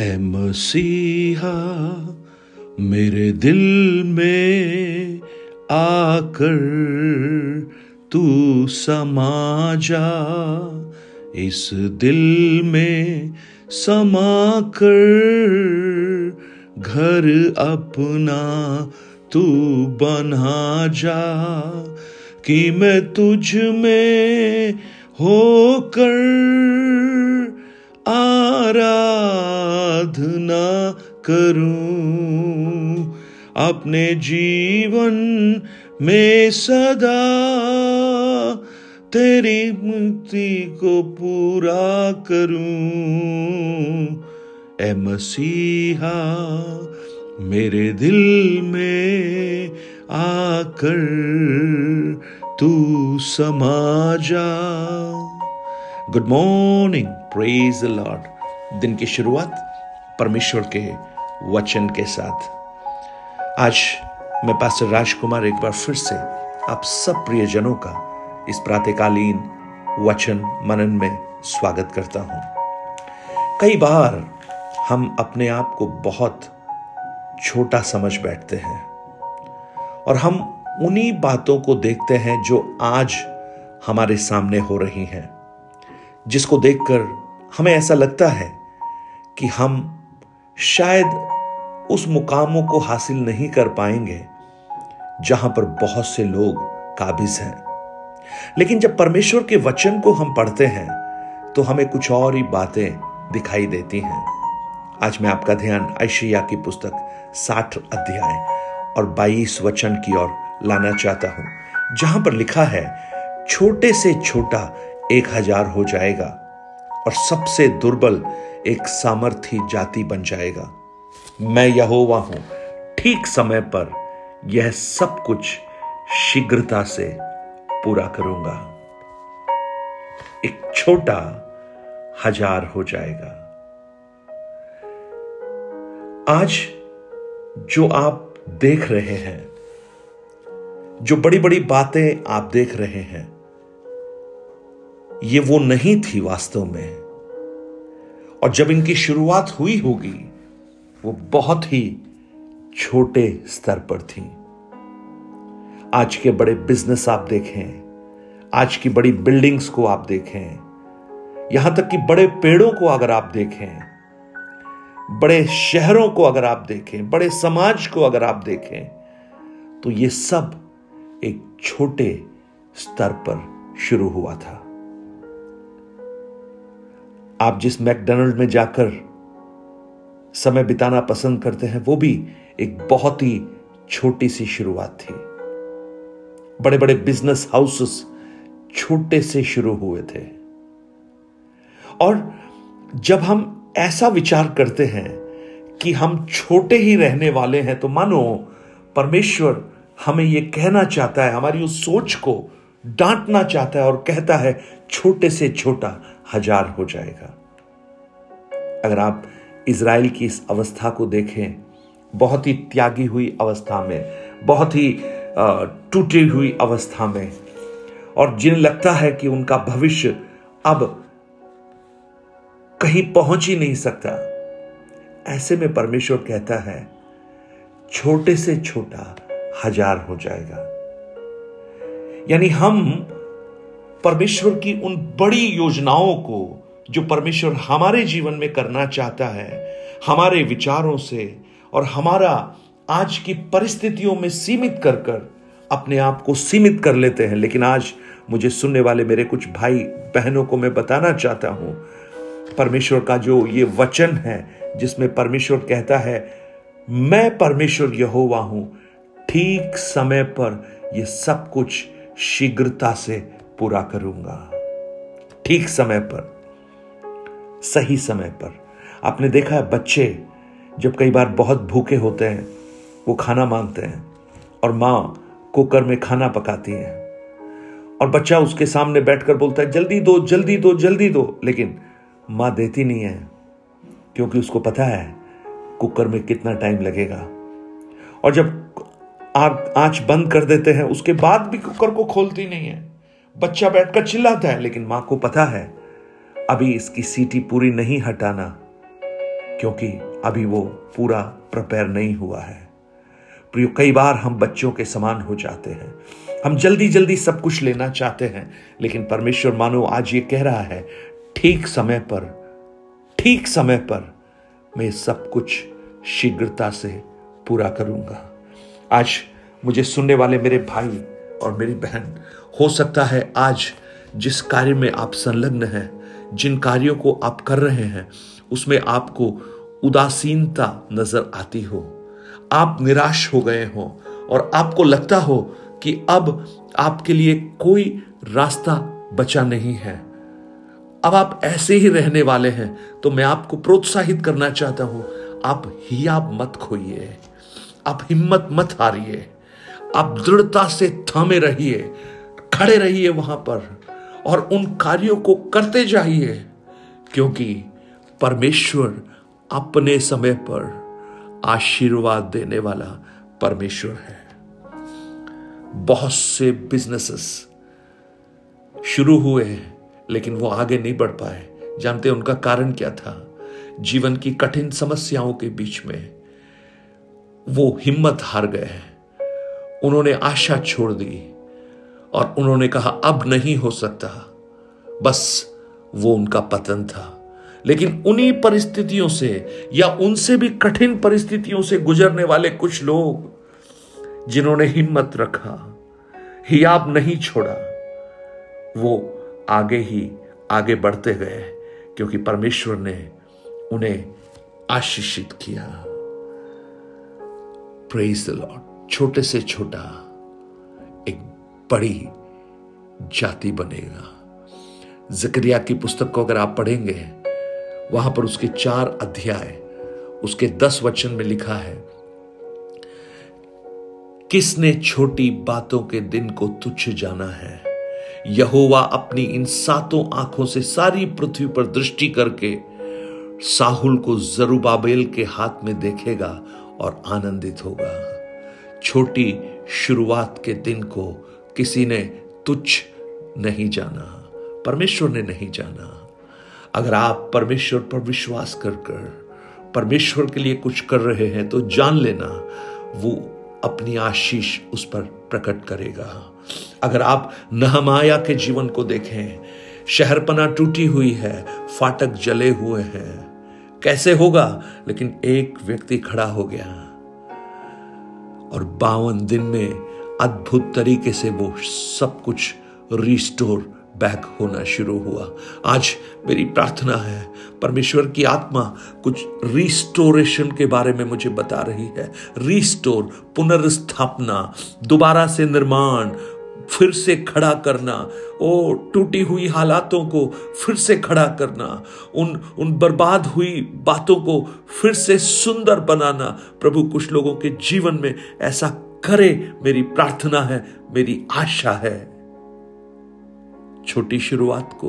ऐ मसीहा मेरे दिल में आकर तू समा जा, इस दिल में समाकर घर अपना तू बना जा, कि मैं तुझ में होकर आराधना करूं, अपने जीवन में सदा तेरी मुक्ति को पूरा करूं। ऐ मसीहा मेरे दिल में आकर तू समा जा। Good morning, praise the Lord. दिन की शुरुआत परमेश्वर के वचन के साथ। आज मैं पास्टर राजकुमार एक बार फिर से आप सब प्रियजनों का इस प्रातःकालीन वचन मनन में स्वागत करता हूं। कई बार हम अपने आप को बहुत छोटा समझ बैठते हैं और हम उन्हीं बातों को देखते हैं जो आज हमारे सामने हो रही हैं, जिसको देखकर हमें ऐसा लगता है कि हम शायद उस मुकामों को हासिल नहीं कर पाएंगे जहां पर बहुत से लोग काबिज हैं। लेकिन जब परमेश्वर के वचन को हम पढ़ते हैं तो हमें कुछ और ही बातें दिखाई देती हैं। आज मैं आपका ध्यान आइशिया की पुस्तक 60 अध्याय और 22 वचन की ओर लाना चाहता हूं, जहां पर लिखा है, छोटे से छोटा 1,000 हो जाएगा और सबसे दुर्बल एक सामर्थी जाति बन जाएगा। मैं यहोवा हूं, ठीक समय पर यह सब कुछ शीघ्रता से पूरा करूंगा। एक छोटा 1,000 हो जाएगा। आज जो आप देख रहे हैं, जो बड़ी बड़ी बातें आप देख रहे हैं, ये वो नहीं थी वास्तव में। और जब इनकी शुरुआत हुई होगी वो बहुत ही छोटे स्तर पर थी। आज के बड़े बिजनेस आप देखें, आज की बड़ी बिल्डिंग्स को आप देखें, यहां तक कि बड़े पेड़ों को अगर आप देखें, बड़े शहरों को अगर आप देखें, बड़े समाज को अगर आप देखें, तो ये सब एक छोटे स्तर पर शुरू हुआ था। आप जिस मैकडोनाल्ड में जाकर समय बिताना पसंद करते हैं वो भी एक बहुत ही छोटी सी शुरुआत थी। बड़े बड़े बिजनेस हाउसेस छोटे से शुरू हुए थे। और जब हम ऐसा विचार करते हैं कि हम छोटे ही रहने वाले हैं, तो मानो परमेश्वर हमें यह कहना चाहता है, हमारी उस सोच को डांटना चाहता है और कहता है, छोटे से छोटा 1,000 हो जाएगा। अगर आप इजराइल की इस अवस्था को देखें, बहुत ही त्यागी हुई अवस्था में, बहुत ही टूटी हुई अवस्था में, और जिन्हें लगता है कि उनका भविष्य अब कहीं पहुंच ही नहीं सकता, ऐसे में परमेश्वर कहता है, छोटे से छोटा 1,000 हो जाएगा। यानी हम परमेश्वर की उन बड़ी योजनाओं को जो परमेश्वर हमारे जीवन में करना चाहता है, हमारे विचारों से और हमारा आज की परिस्थितियों में सीमित कर कर अपने आप को सीमित कर लेते हैं। लेकिन आज मुझे सुनने वाले मेरे कुछ भाई बहनों को मैं बताना चाहता हूं, परमेश्वर का जो ये वचन है जिसमें परमेश्वर कहता है, मैं परमेश्वर यहोवा हूं, ठीक समय पर यह सब कुछ शीघ्रता से पूरा करूंगा। ठीक समय पर, सही समय पर। आपने देखा है, बच्चे जब कई बार बहुत भूखे होते हैं वो खाना मांगते हैं और माँ कुकर में खाना पकाती है और बच्चा उसके सामने बैठकर बोलता है, जल्दी दो, जल्दी दो, जल्दी दो, लेकिन माँ देती नहीं है, क्योंकि उसको पता है कुकर में कितना टाइम लगेगा। और जब आंच बंद कर देते हैं उसके बाद भी कुकर को खोलती नहीं है। बच्चा बैठकर चिल्लाता है, लेकिन मां को पता है अभी इसकी सीटी पूरी नहीं हटाना, क्योंकि अभी वो पूरा प्रिपेयर नहीं हुआ है। प्रियो, कई बार हम बच्चों के समान हो जाते हैं, हम जल्दी जल्दी सब कुछ लेना चाहते हैं, लेकिन परमेश्वर मानो आज ये कह रहा है, ठीक समय पर मैं सब कुछ शीघ्रता से पूरा करूंगा। आज मुझे सुनने वाले मेरे भाई और मेरी बहन, हो सकता है आज जिस कार्य में आप संलग्न हैं, जिन कार्यों को आप कर रहे हैं, उसमें आपको उदासीनता नजर आती हो, आप निराश हो गए हो और आपको लगता हो कि अब आपके लिए कोई रास्ता बचा नहीं है, अब आप ऐसे ही रहने वाले हैं, तो मैं आपको प्रोत्साहित करना चाहता हूं, आप हियाब मत खोइए, आप हिम्मत मत हारिए, आप दृढ़ता से थामे रहिए, खड़े रहिए वहां पर और उन कार्यों को करते जाइए, क्योंकि परमेश्वर अपने समय पर आशीर्वाद देने वाला परमेश्वर है। बहुत से बिजनेसेस शुरू हुए लेकिन वो आगे नहीं बढ़ पाए, जानते हैं उनका कारण क्या था? जीवन की कठिन समस्याओं के बीच में वो हिम्मत हार गए, उन्होंने आशा छोड़ दी और उन्होंने कहा अब नहीं हो सकता, बस वो उनका पतन था। लेकिन उन्हीं परिस्थितियों से या उनसे भी कठिन परिस्थितियों से गुजरने वाले कुछ लोग जिन्होंने हिम्मत रखा, हियाब नहीं छोड़ा, वो आगे बढ़ते गए, क्योंकि परमेश्वर ने उन्हें आशीषित किया। Praise the Lord. छोटे से छोटा एक बड़ी जाति बनेगा। ज़करिया की पुस्तक को अगर आप पढ़ेंगे, वहां पर उसके 4 अध्याय, उसके 10 वचन में लिखा है, किसने छोटी बातों के दिन को तुच्छ जाना है? यहोवा अपनी इन 7 आंखों से सारी पृथ्वी पर दृष्टि करके साहुल को जरुबाबेल के हाथ में देखेगा और आनंदित होगा। छोटी शुरुआत के दिन को किसी ने तुच्छ नहीं जाना, परमेश्वर ने नहीं जाना। अगर आप परमेश्वर पर विश्वास कर परमेश्वर के लिए कुछ कर रहे हैं, तो जान लेना वो अपनी आशीष उस पर प्रकट करेगा। अगर आप नहमाया के जीवन को देखें, शहरपना टूटी हुई है, फाटक जले हुए हैं, कैसे होगा? लेकिन एक व्यक्ति खड़ा हो गया और 52 दिन में अद्भुत तरीके से वो सब कुछ रिस्टोर बैक होना शुरू हुआ। आज मेरी प्रार्थना है, परमेश्वर की आत्मा कुछ रिस्टोरेशन के बारे में मुझे बता रही है। रिस्टोर, पुनर्स्थापना, दोबारा से निर्माण, फिर से खड़ा करना, ओ टूटी हुई हालातों को फिर से खड़ा करना, उन बर्बाद हुई बातों को फिर से सुंदर बनाना। प्रभु कुछ लोगों के जीवन में ऐसा करे, मेरी प्रार्थना है, मेरी आशा है। छोटी शुरुआत को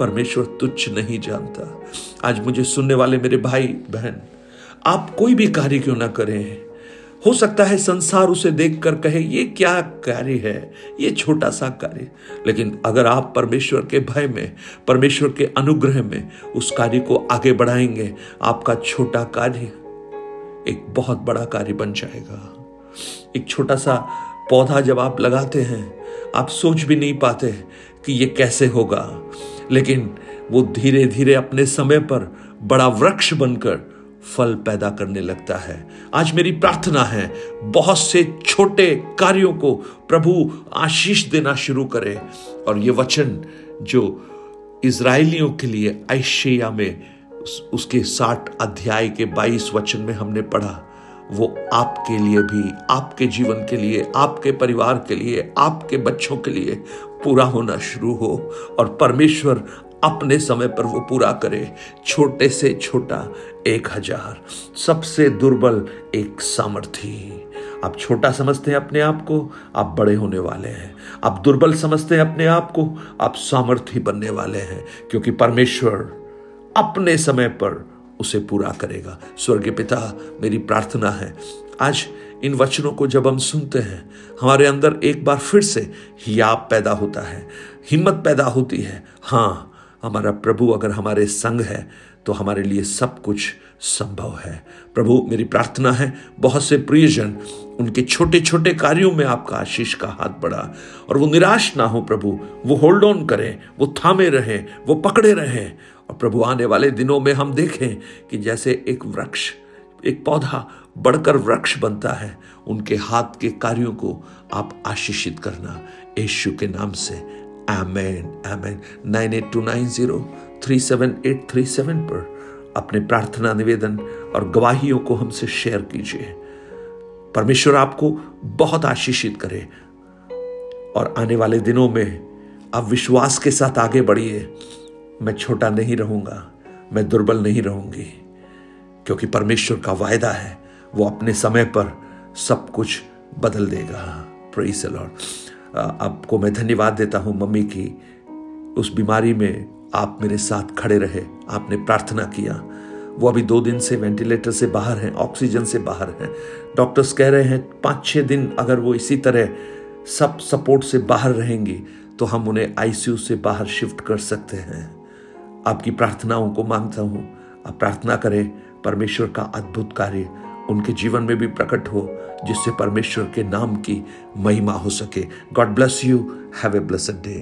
परमेश्वर तुच्छ नहीं जानता। आज मुझे सुनने वाले मेरे भाई बहन, आप कोई भी कार्य क्यों ना करें, हो सकता है संसार उसे देखकर कहे ये क्या कार्य है, ये छोटा सा कार्य, लेकिन अगर आप परमेश्वर के भय में, परमेश्वर के अनुग्रह में उस कार्य को आगे बढ़ाएंगे, आपका छोटा कार्य एक बहुत बड़ा कार्य बन जाएगा। एक छोटा सा पौधा जब आप लगाते हैं, आप सोच भी नहीं पाते कि ये कैसे होगा, लेकिन वो धीरे धीरे अपने समय पर बड़ा वृक्ष बनकर फल पैदा करने लगता है। आज मेरी प्रार्थना है, बहुत से छोटे कार्यों को प्रभु आशीष देना शुरू करे। और ये वचन जो इजरायलियों के लिए आइशया में उसके 60 अध्याय के 22 वचन में हमने पढ़ा, वो आपके लिए भी, आपके जीवन के लिए, आपके परिवार के लिए, आपके बच्चों के लिए पूरा होना शुरू हो और परमेश्वर अपने समय पर वो पूरा करे। छोटे से छोटा 1,000, सबसे दुर्बल 1 सामर्थी। आप छोटा समझते हैं अपने आप को, आप बड़े होने वाले हैं। आप दुर्बल समझते हैं अपने आप को, आप सामर्थी बनने वाले हैं, क्योंकि परमेश्वर अपने समय पर उसे पूरा करेगा। स्वर्गीय पिता, मेरी प्रार्थना है, आज इन वचनों को जब हम सुनते हैं, हमारे अंदर एक बार फिर से हियाब पैदा होता है, हिम्मत पैदा होती है। हाँ, हमारा प्रभु अगर हमारे संग है तो हमारे लिए सब कुछ संभव है। प्रभु, मेरी प्रार्थना है बहुत से प्रियजन उनके छोटे छोटे कार्यों में आपका आशीष का हाथ बढ़ा और वो निराश ना हो प्रभु, वो होल्ड ऑन करें, वो थामे रहें, वो पकड़े रहें। और प्रभु, आने वाले दिनों में हम देखें कि जैसे एक वृक्ष, एक पौधा बढ़कर वृक्ष बनता है, उनके हाथ के कार्यों को आप आशीषित करना यीशु के नाम से। आमेन, आमेन। 9829037837 पर अपने प्रार्थना निवेदन और गवाहियों को हमसे शेयर कीजिए। परमेश्वर आपको बहुत आशीषित करे और आने वाले दिनों में आप विश्वास के साथ आगे बढ़िए। मैं छोटा नहीं रहूँगा, मैं दुर्बल नहीं रहूँगी, क्योंकि परमेश्वर का वायदा है वो अपने समय पर सब कुछ बदल देगा। Praise the Lord. आपको मैं धन्यवाद देता हूँ मम्मी की, उस बीमारी में आप मेरे साथ खड़े रहे, आपने प्रार्थना किया। वो अभी 2 दिन से वेंटिलेटर से बाहर हैं, ऑक्सीजन से बाहर हैं। डॉक्टर्स कह रहे हैं 5-6 दिन अगर वो इसी तरह सब सपोर्ट से बाहर रहेंगी तो हम उन्हें आईसीयू से बाहर शिफ्ट कर सकते हैं। आपकी प्रार्थनाओं को मांगता हूँ, आप प्रार्थना करें परमेश्वर का अद्भुत कार्य उनके जीवन में भी प्रकट हो, जिससे परमेश्वर के नाम की महिमा हो सके। God bless you. Have a blessed day.